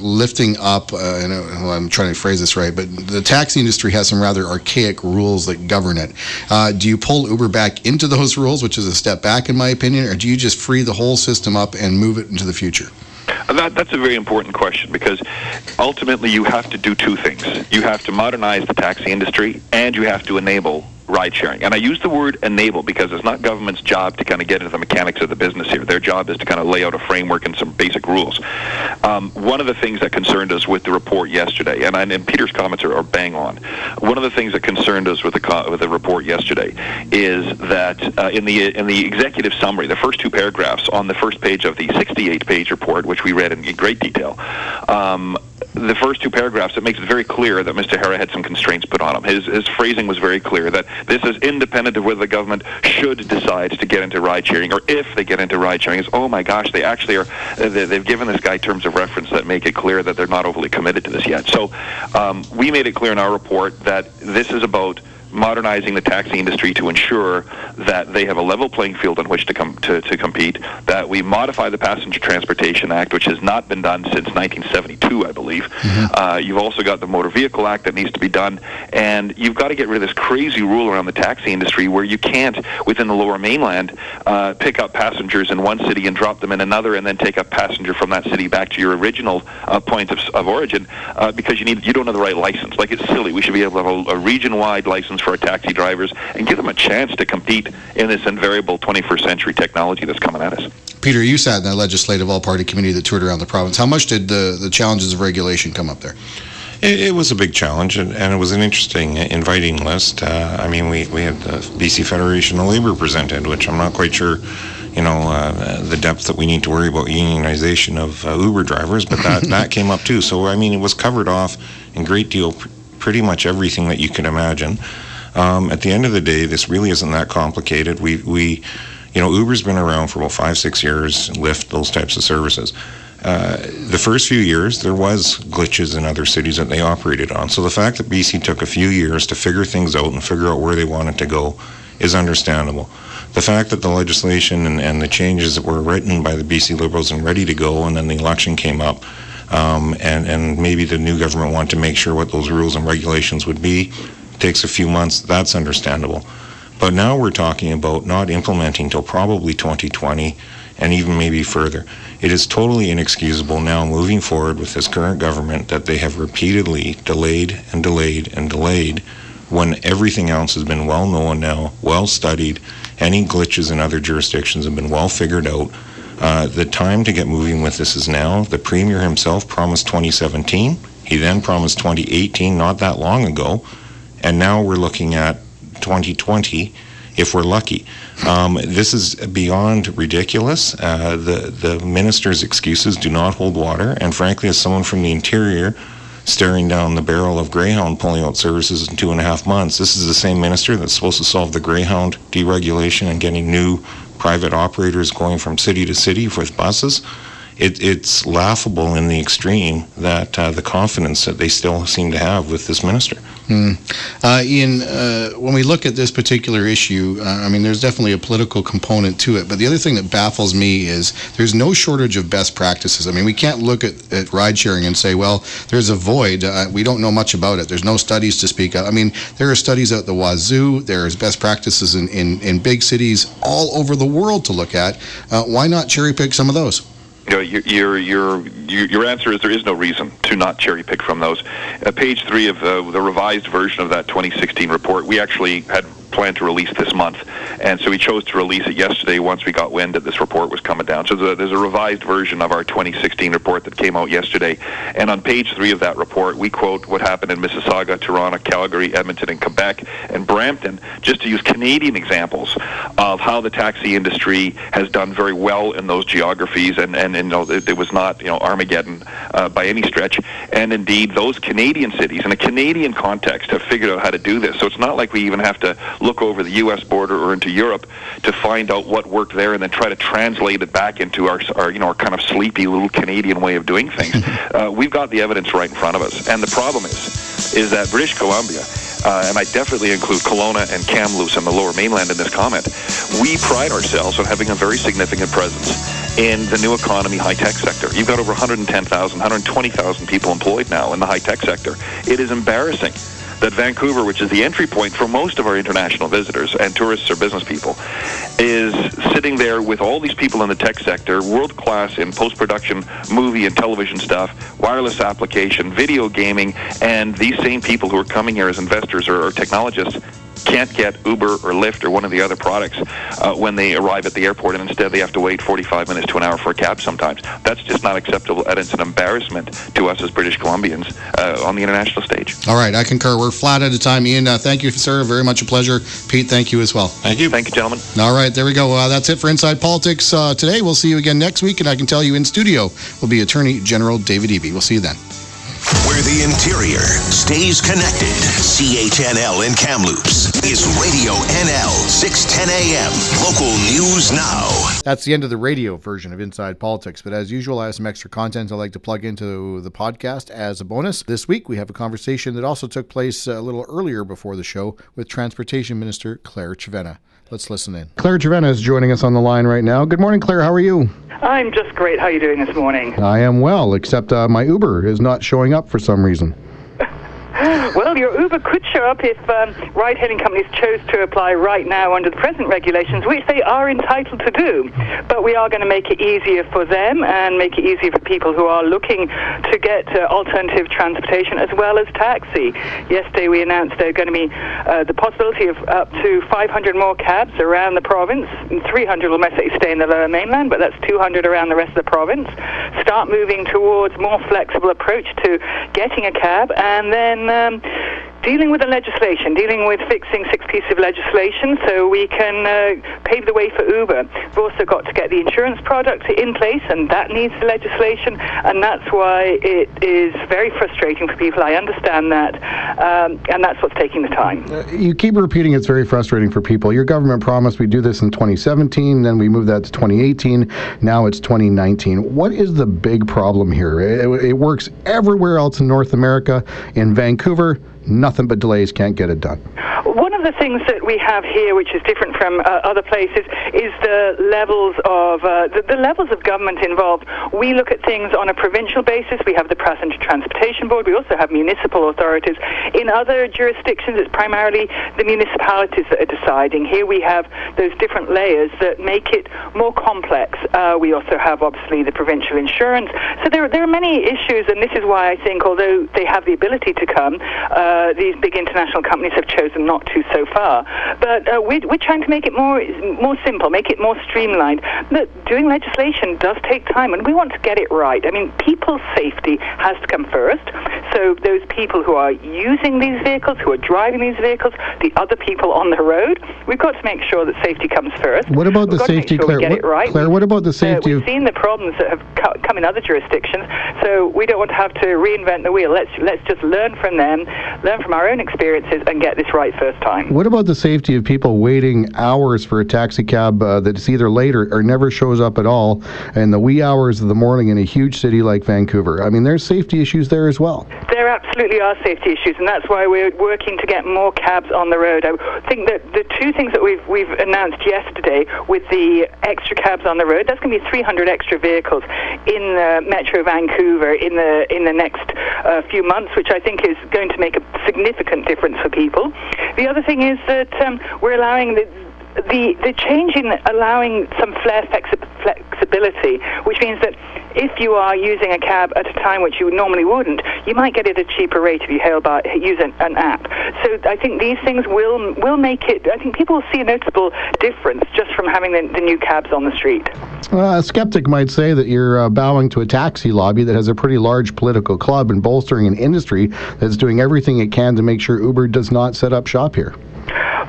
lifting up, I'm trying to phrase this right, but the taxi industry has some rather archaic rules that govern it. Do you pull Uber back into those rules, which is a step back in my opinion, or do you just free the whole system up and move it into the future? That's a very important question, because ultimately you have to do two things. You have to modernize the taxi industry and you have to enable ride-sharing. And I use the word enable because it's not government's job to kind of get into the mechanics of the business here. Their job is to kind of lay out a framework and some basic rules. One of the things that concerned us with the report yesterday, and Peter's comments are bang on, one of the things that concerned us with the report yesterday is that in the executive summary, the first two paragraphs on the first page of the 68-page report, which we read in great detail, the first two paragraphs, it makes it very clear that Mr. HERA had some constraints put on him. His phrasing was very clear that this is independent of whether the government should decide to get into ride-sharing, or if they get into ride-sharing, is, oh my gosh, they actually are, they've given this guy terms of reference that make it clear that they're not overly committed to this yet. So we made it clear in our report that this is about modernizing the taxi industry to ensure that they have a level playing field on which to compete, that we modify the Passenger Transportation Act, which has not been done since 1972, I believe. Mm-hmm. You've also got the Motor Vehicle Act that needs to be done, and you've got to get rid of this crazy rule around the taxi industry where you can't, within the Lower Mainland, pick up passengers in one city and drop them in another and then take a passenger from that city back to your original point of origin because you don't have the right license. Like, it's silly. We should be able to have a region-wide license for our taxi drivers and give them a chance to compete in this invariable 21st century technology that's coming at us. Peter, you sat in that legislative all-party committee that toured around the province. How much did the challenges of regulation come up there? It was a big challenge, and it was an interesting, inviting list. We had the BC Federation of Labour presented, which I'm not quite sure, the depth that we need to worry about unionization of Uber drivers, but that came up too. So, it was covered off in great deal, pretty much everything that you can imagine. At the end of the day, this really isn't that complicated. We Uber's been around for about 5-6 years, Lyft, those types of services. The first few years, there was glitches in other cities that they operated on. So the fact that BC took a few years to figure things out and figure out where they wanted to go is understandable. The fact that the legislation and the changes that were written by the BC Liberals and ready to go, and then the election came up, and maybe the new government wanted to make sure what those rules and regulations would be, takes a few months, that's understandable. But now we're talking about not implementing till probably 2020 and even maybe further. It is totally inexcusable now moving forward with this current government that they have repeatedly delayed and delayed and delayed when everything else has been well known now, well studied, any glitches in other jurisdictions have been well figured out. The time to get moving with this is now. The Premier himself promised 2017. He then promised 2018 not that long ago. And now we're looking at 2020 if we're lucky. This is beyond ridiculous. The minister's excuses do not hold water. And frankly, as someone from the interior staring down the barrel of Greyhound pulling out services in 2.5 months, this is the same minister that's supposed to solve the Greyhound deregulation and getting new private operators going from city to city with buses. It's laughable in the extreme that the confidence that they still seem to have with this minister. Ian, when we look at this particular issue, I mean, there's definitely a political component to it, but the other thing that baffles me is there's no shortage of best practices. I mean, we can't look at ride-sharing and say, well, there's a void. We don't know much about it. There's no studies to speak of. I mean, there are studies out the wazoo. There's best practices in big cities all over the world to look at. Why not cherry-pick some of those? You know, your answer is there is no reason to not cherry pick from those. Page 3 of the revised version of that 2016 report, we actually had planned to release this month, and so we chose to release it yesterday once we got wind that this report was coming down. So there's a revised version of our 2016 report that came out yesterday, and on page 3 of that report, we quote what happened in Mississauga, Toronto, Calgary, Edmonton, and Quebec, and Brampton, just to use Canadian examples of how the taxi industry has done very well in those geographies, and you know, it was not, you know, Armageddon by any stretch, and indeed those Canadian cities in a Canadian context have figured out how to do this, so it's not like we even have to look over the U.S. border or into Europe to find out what worked there, and then try to translate it back into our you know, our kind of sleepy little Canadian way of doing things. We've got the evidence right in front of us, and the problem is that British Columbia, and I definitely include Kelowna and Kamloops and the Lower Mainland in this comment, we pride ourselves on having a very significant presence in the new economy high-tech sector. You've got over 110,000, 120,000 people employed now in the high-tech sector. It is embarrassing that Vancouver, which is the entry point for most of our international visitors and tourists or business people, is sitting there with all these people in the tech sector, world-class in post-production movie and television stuff, wireless application, video gaming, and these same people who are coming here as investors or technologists can't get Uber or Lyft or one of the other products when they arrive at the airport, and instead they have to wait 45 minutes to an hour for a cab sometimes. That's just not acceptable, and it's an embarrassment to us as British Columbians on the international stage. All right, I concur. We're flat out of time. Ian, thank you, sir. Very much a pleasure. Pete, thank you as well. Thank you. Thank you, gentlemen. All right, there we go. That's it for Inside Politics today. We'll see you again next week, and I can tell you in studio will be Attorney General David Eby. We'll see you then. Where the interior stays connected. CHNL in Kamloops is Radio NL, 610 a.m. Local news now. That's the end of the radio version of Inside Politics, but as usual, I have some extra content I like to plug into the podcast as a bonus. This week, we have a conversation that also took place a little earlier before the show with Transportation Minister Claire Trevena. Let's listen in. Claire Trevena is joining us on the line right now. Good morning, Claire. How are you? I'm just great. How are you doing this morning? I am well, except my Uber is not showing up for some reason. Well, your Uber could show up if ride-hailing companies chose to apply right now under the present regulations, which they are entitled to do. But we are going to make it easier for them and make it easier for people who are looking to get alternative transportation as well as taxi. Yesterday we announced there are going to be the possibility of up to 500 more cabs around the province. 300 will mostly stay in the Lower Mainland, but that's 200 around the rest of the province. Start moving towards more flexible approach to getting a cab, and then dealing with the legislation, dealing with fixing 6 pieces of legislation so we can pave the way for Uber. We've also got to get the insurance product in place, and that needs the legislation, and that's why it is very frustrating for people. I understand that, and that's what's taking the time. You keep repeating it's very frustrating for people. Your government promised we do this in 2017, then we moved that to 2018, now it's 2019. What is the big problem here? It works everywhere else in North America. In Vancouver, nothing but delays, can't get it done. One of the things that we have here, which is different from other places, is the levels of the levels of government involved. We look at things on a provincial basis. We have the Passenger Transportation Board. We also have municipal authorities. In other jurisdictions, it's primarily the municipalities that are deciding. Here we have those different layers that make it more complex. We also have, obviously, the provincial insurance. So there are many issues, and this is why I think, although they have the ability to come, these big international companies have chosen not not to so far. But we're trying to make it more simple, make it more streamlined. But doing legislation does take time, and we want to get it right. I mean, people's safety has to come first. So those people who are using these vehicles, who are driving these vehicles, the other people on the road, we've got to make sure that safety comes first. What about the safety, Claire? Claire, what about the safety? We've seen the problems that have come in other jurisdictions, so we don't want to have to reinvent the wheel. Let's just learn from them, learn from our own experiences, and get this right first time. What about the safety of people waiting hours for a taxi cab that's either late or never shows up at all, and the wee hours of the morning in a huge city like Vancouver? I mean, there's safety issues there as well. There absolutely are safety issues, and that's why we're working to get more cabs on the road. I think that the two things that we've announced yesterday with the extra cabs on the road, that's going to be 300 extra vehicles in Metro Vancouver in the next few months, which I think is going to make a significant difference for people. The other thing is that we're allowing the change in allowing some flexibility, which means that if you are using a cab at a time which you normally wouldn't, you might get it at a cheaper rate if you use an app. So I think these things will make it, I think people will see a noticeable difference just from having the new cabs on the street. A skeptic might say that you're bowing to a taxi lobby that has a pretty large political club and bolstering an industry that's doing everything it can to make sure Uber does not set up shop here.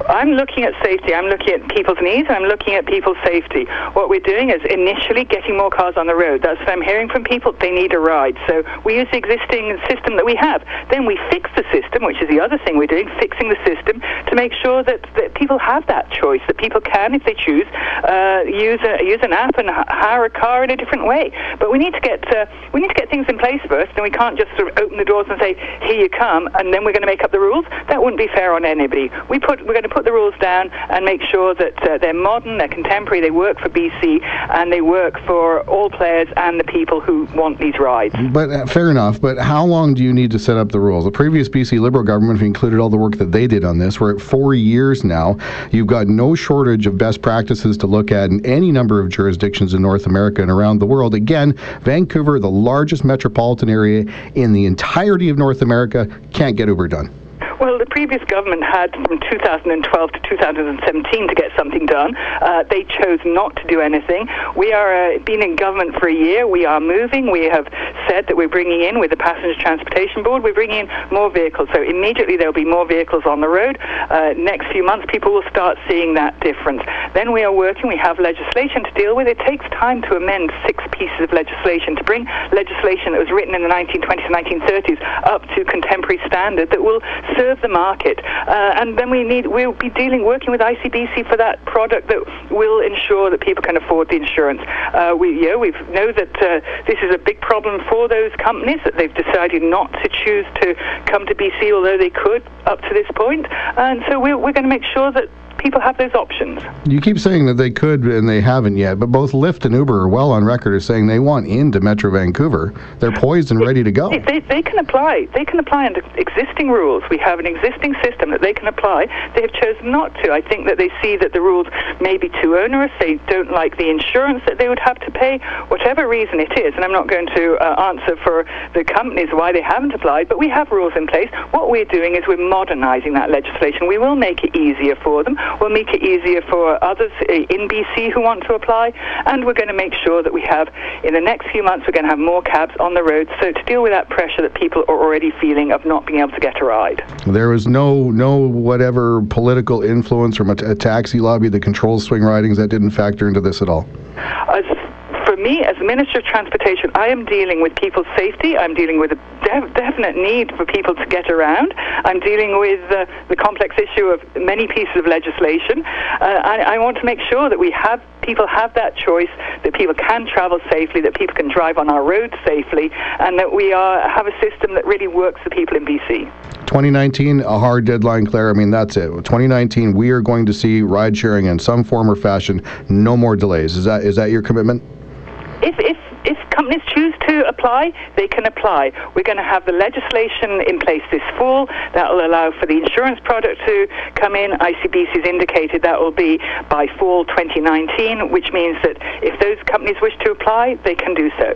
I'm looking at safety. I'm looking at people's needs. I'm looking at people's safety. What we're doing is initially getting more cars on the road. That's what I'm hearing from people. They need a ride. So we use the existing system that we have. Then we fix the system, which is the other thing we're doing, fixing the system to make sure that people have that choice, that people can, if they choose, use an app and hire a car in a different way. But we need to get things in place first, and we can't just sort of open the doors and say, here you come, and then we're going to make up the rules. That wouldn't be fair on anybody. We're going to put the rules down and make sure that they're modern, they're contemporary, they work for BC, and they work for all players and the people who want these rides. But fair enough, but how long do you need to set up the rules? The previous BC Liberal government, if you included all the work that they did on this, we're at 4 years now. You've got no shortage of best practices to look at in any number of jurisdictions in North America and around the world. Again, Vancouver, the largest metropolitan area in the entirety of North America, can't get Uber done. Well, the previous government had from 2012 to 2017 to get something done. They chose not to do anything. We are been in government for a year. We are moving. We have said that we're bringing in, with the Passenger Transportation Board, we're bringing in more vehicles. So immediately there will be more vehicles on the road. Next few months, people will start seeing that difference. Then we are working. We have legislation to deal with. It takes time to amend 6 pieces of legislation, to bring legislation that was written in the 1920s and 1930s up to contemporary standard that will serve the market, and then we'll be working with ICBC for that product that will ensure that people can afford the insurance. We know that this is a big problem for those companies, that they've decided not to choose to come to BC, although they could up to this point, and so we're going to make sure that people have those options. You keep saying that they could and they haven't yet, but both Lyft and Uber are well on record as saying they want into Metro Vancouver. They're poised and ready to go. They can apply. They can apply under existing rules. We have an existing system that they can apply. They have chosen not to. I think that they see that the rules may be too onerous. They don't like the insurance that they would have to pay, whatever reason it is. And I'm not going to answer for the companies why they haven't applied, but we have rules in place. What we're doing is we're modernizing that legislation. We will make it easier for them. We'll make it easier for others in BC who want to apply, and we're going to make sure that we have, in the next few months, we're going to have more cabs on the road, so to deal with that pressure that people are already feeling of not being able to get a ride. There is no whatever political influence from a taxi lobby that controls swing ridings. That didn't factor into this at all. For me, as Minister of Transportation, I am dealing with people's safety. I'm dealing with a definite need for people to get around. I'm dealing with the complex issue of many pieces of legislation. I want to make sure that people have that choice, that people can travel safely, that people can drive on our roads safely, and that we have a system that really works for people in BC. 2019, a hard deadline, Claire. I mean, that's it. 2019, we are going to see ride sharing in some form or fashion. No more delays. Is that your commitment? If companies choose to apply, they can apply. We're going to have the legislation in place this fall that will allow for the insurance product to come in. ICBC has indicated that will be by fall 2019, which means that if those companies wish to apply, they can do so.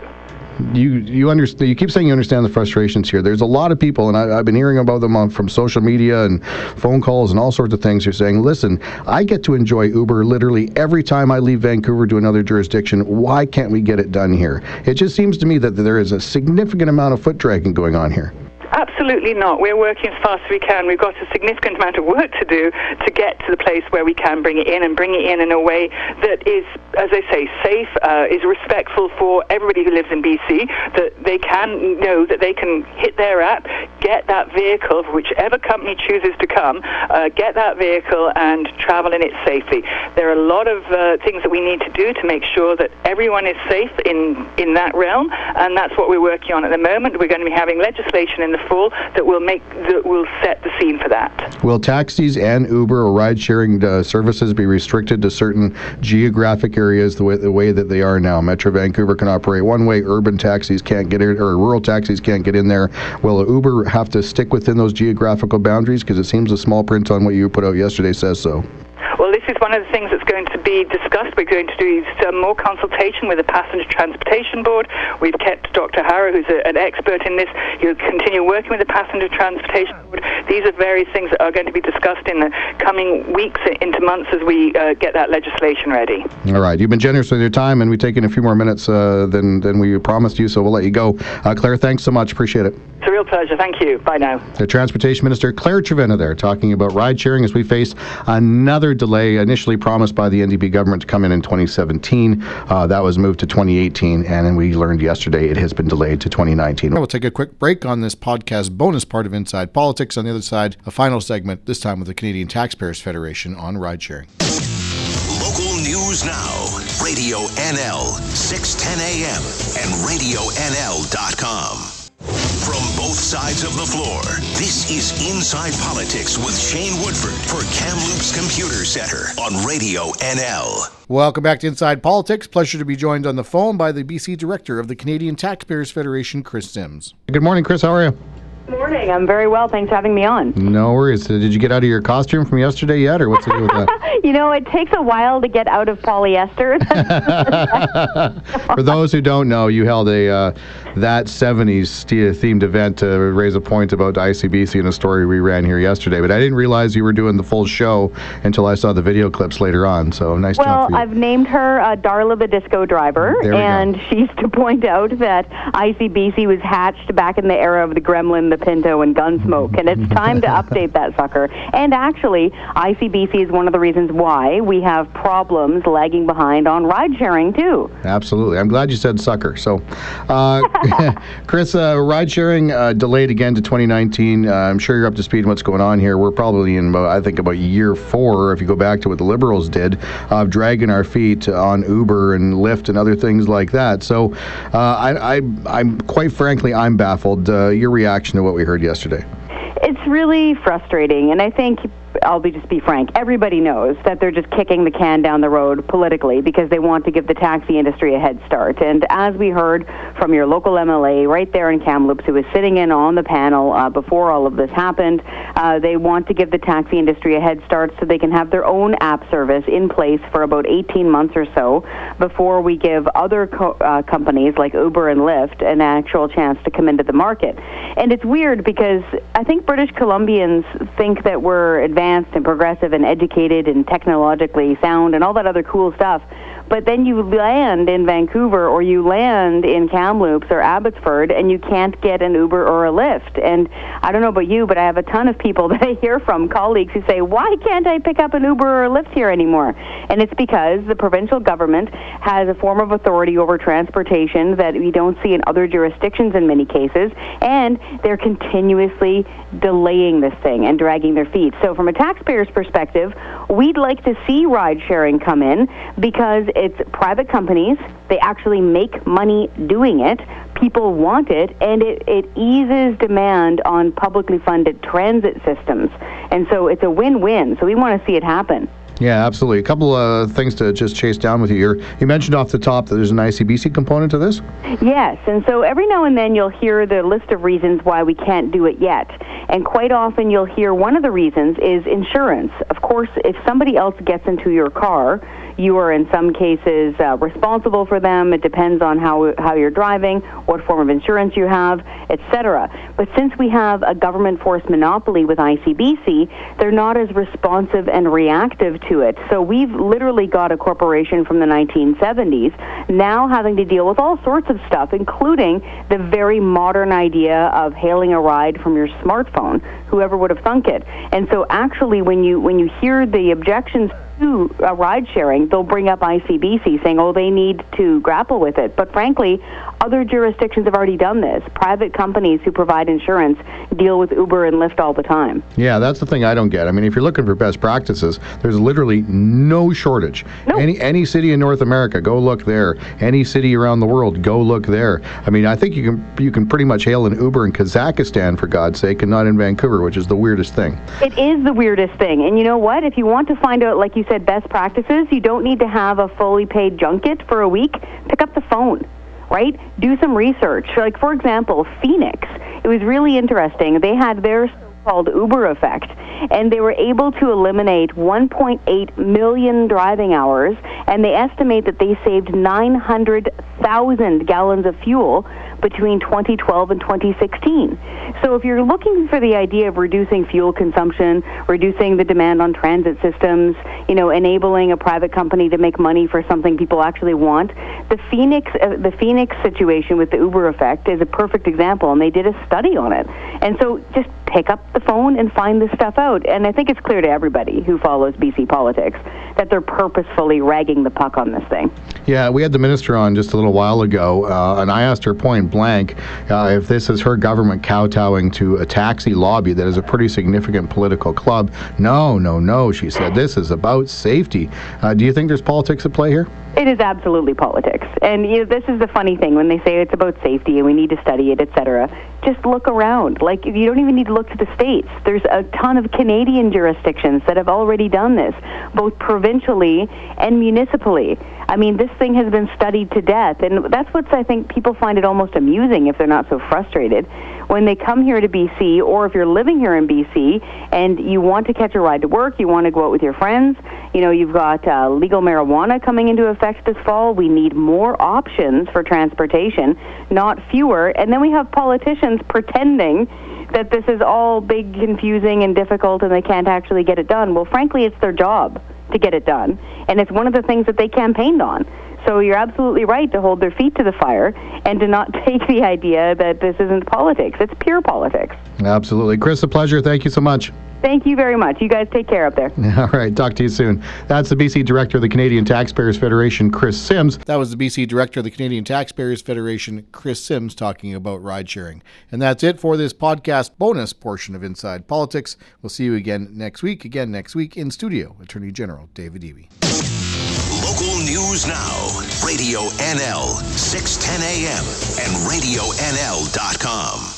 you keep saying you understand the frustrations here. There's a lot of people, and I've been hearing about them from social media and phone calls and all sorts of things, who are saying, listen, I get to enjoy Uber literally every time I leave Vancouver to another jurisdiction. Why can't we get it done here? It just seems to me that there is a significant amount of foot dragging going on here. Absolutely not. We're working as fast as we can. We've got a significant amount of work to do to get to the place where we can bring it in, and bring it in a way that is, as I say, safe, is respectful for everybody who lives in BC, that they can know that they can hit their app, get that vehicle, whichever company chooses to come, get that vehicle and travel in it safely. There are a lot of things that we need to do to make sure that everyone is safe in that realm, and that's what we're working on at the moment. We're going to be having legislation in the fall that will set the scene for that. Will taxis and Uber or ride-sharing services be restricted to certain geographic areas the way that they are now? Metro Vancouver can operate one way, urban taxis can't get in, or rural taxis can't get in there. Will Uber have to stick within those geographical boundaries? Because it seems the small print on what you put out yesterday says so. Well, this is one of the things that's going to be discussed. We're going to do some more consultation with the Passenger Transportation Board. We've kept Dr. HERA, who's an expert in this. He'll continue working with the Passenger Transportation Board. These are various things that are going to be discussed in the coming weeks into months as we get that legislation ready. All right. You've been generous with your time, and we've taken a few more minutes than we promised you, so we'll let you go. Claire, thanks so much. Appreciate it. It's a real pleasure. Thank you. Bye now. The Transportation Minister, Claire Trevena, there, talking about ride-sharing as we face another delay initially promised by the NDP government to come in 2017. That was moved to 2018, and then we learned yesterday it has been delayed to 2019. We'll take a quick break on this podcast bonus part of Inside Politics. On the other side, a final segment, this time with the Canadian Taxpayers Federation on ride-sharing. Local news now. Radio NL, 610 AM and radionl.com. From both sides of the floor, this is Inside Politics with Shane Woodford for Kamloops Computer Center on Radio NL. Welcome back to Inside Politics. Pleasure to be joined on the phone by the BC Director of the Canadian Taxpayers Federation, Chris Sims. Good morning, Chris. How are you? Good morning. I'm very well. Thanks for having me on. No worries. Did you get out of your costume from yesterday yet, or what's the deal with that? You know, it takes a while to get out of polyester. For those who don't know, you held a that 70s themed event to raise a point about ICBC in a story we ran here yesterday. But I didn't realize you were doing the full show until I saw the video clips later on. So nice job for you. Well, I've named her Darla the Disco Driver, and she's to point out that ICBC was hatched back in the era of the Gremlin, the Pinto, and Gunsmoke, and it's time to update that sucker. And actually, ICBC is one of the reasons why we have problems lagging behind on ride-sharing, too. Absolutely. I'm glad you said sucker. So, Chris, ride-sharing delayed again to 2019. I'm sure you're up to speed on what's going on here. We're probably in, about year four, if you go back to what the Liberals did, of dragging our feet on Uber and Lyft and other things like that. So, I'm quite frankly, I'm baffled. Your reaction to what we heard yesterday? It's really frustrating, and I think I'll just be frank. Everybody knows that they're just kicking the can down the road politically because they want to give the taxi industry a head start. And as we heard from your local MLA right there in Kamloops, who was sitting in on the panel before all of this happened, they want to give the taxi industry a head start so they can have their own app service in place for about 18 months or so before we give other companies like Uber and Lyft an actual chance to come into the market. And it's weird because I think British Columbians think that we're advanced and progressive and educated and technologically sound and all that other cool stuff. But then you land in Vancouver or you land in Kamloops or Abbotsford and you can't get an Uber or a Lyft. And I don't know about you, but I have a ton of people that I hear from, colleagues, who say, why can't I pick up an Uber or a Lyft here anymore? And it's because the provincial government has a form of authority over transportation that we don't see in other jurisdictions in many cases, and they're continuously delaying this thing and dragging their feet. So from a taxpayer's perspective, we'd like to see ride-sharing come in because it's private companies. They actually make money doing it. People want it, and it eases demand on publicly funded transit systems. And so it's a win-win. So we want to see it happen. Yeah, absolutely. A couple of things to just chase down with you here. You mentioned off the top that there's an ICBC component to this? Yes, and so every now and then you'll hear the list of reasons why we can't do it yet. And quite often you'll hear one of the reasons is insurance. Of course, if somebody else gets into your car, you are in some cases responsible for them. It depends on how you're driving, what form of insurance you have, etc. But since we have a government-forced monopoly with ICBC, they're not as responsive and reactive to it. So we've literally got a corporation from the 1970s now having to deal with all sorts of stuff, including the very modern idea of hailing a ride from your smartphone. Whoever would have thunk it? And so actually, when you hear the objections to ride sharing, they'll bring up ICBC saying, oh, they need to grapple with it. But frankly, other jurisdictions have already done this. Private companies who provide insurance deal with Uber and Lyft all the time. Yeah, that's the thing I don't get. I mean, if you're looking for best practices, there's literally no shortage. Nope. Any city in North America, go look there. Any city around the world, go look there. I mean, I think you can pretty much hail an Uber in Kazakhstan, for God's sake, and not in Vancouver, which is the weirdest thing. It is the weirdest thing. And you know what? If you want to find out, like you said, best practices, you don't need to have a fully paid junket for a week. Pick up the phone, right? Do some research. Like, for example, Phoenix. It was really interesting. They had their so-called Uber effect, and they were able to eliminate 1.8 million driving hours, and they estimate that they saved 900,000 gallons of fuel between 2012 and 2016. So if you're looking for the idea of reducing fuel consumption, reducing the demand on transit systems, you know, enabling a private company to make money for something people actually want, the Phoenix situation with the Uber effect is a perfect example, and they did a study on it. And so just pick up the phone and find this stuff out. And I think it's clear to everybody who follows BC politics that they're purposefully ragging the puck on this thing. Yeah, we had the minister on just a little while ago, and I asked her point blank if this is her government kowtowing to a taxi lobby that is a pretty significant political club. No, no, no, she said, this is about safety. Do you think there's politics at play here? It is absolutely politics. And you know, this is the funny thing when they say it's about safety and we need to study it, etc. Just look around. Like, you don't even need to look to the states. There's a ton of Canadian jurisdictions that have already done this, both provincially and municipally. I mean, this thing has been studied to death, and that's what I think people find it almost amusing, if they're not so frustrated, when they come here to BC, or if you're living here in BC and you want to catch a ride to work, you want to go out with your friends. You know, you've got legal marijuana coming into effect this fall. We need more options for transportation, not fewer. And then we have politicians pretending that this is all big, confusing, and difficult, and they can't actually get it done. Well, frankly, it's their job to get it done, and it's one of the things that they campaigned on. So you're absolutely right to hold their feet to the fire and to not take the idea that this isn't politics. It's pure politics. Absolutely. Chris, a pleasure. Thank you so much. Thank you very much. You guys take care up there. All right. Talk to you soon. That's the BC Director of the Canadian Taxpayers Federation, Chris Sims. That was the BC Director of the Canadian Taxpayers Federation, Chris Sims, talking about ride-sharing. And that's it for this podcast bonus portion of Inside Politics. We'll see you again next week. Again next week in studio, Attorney General David Eby. Local news now. Radio NL, 610 AM and RadioNL.com.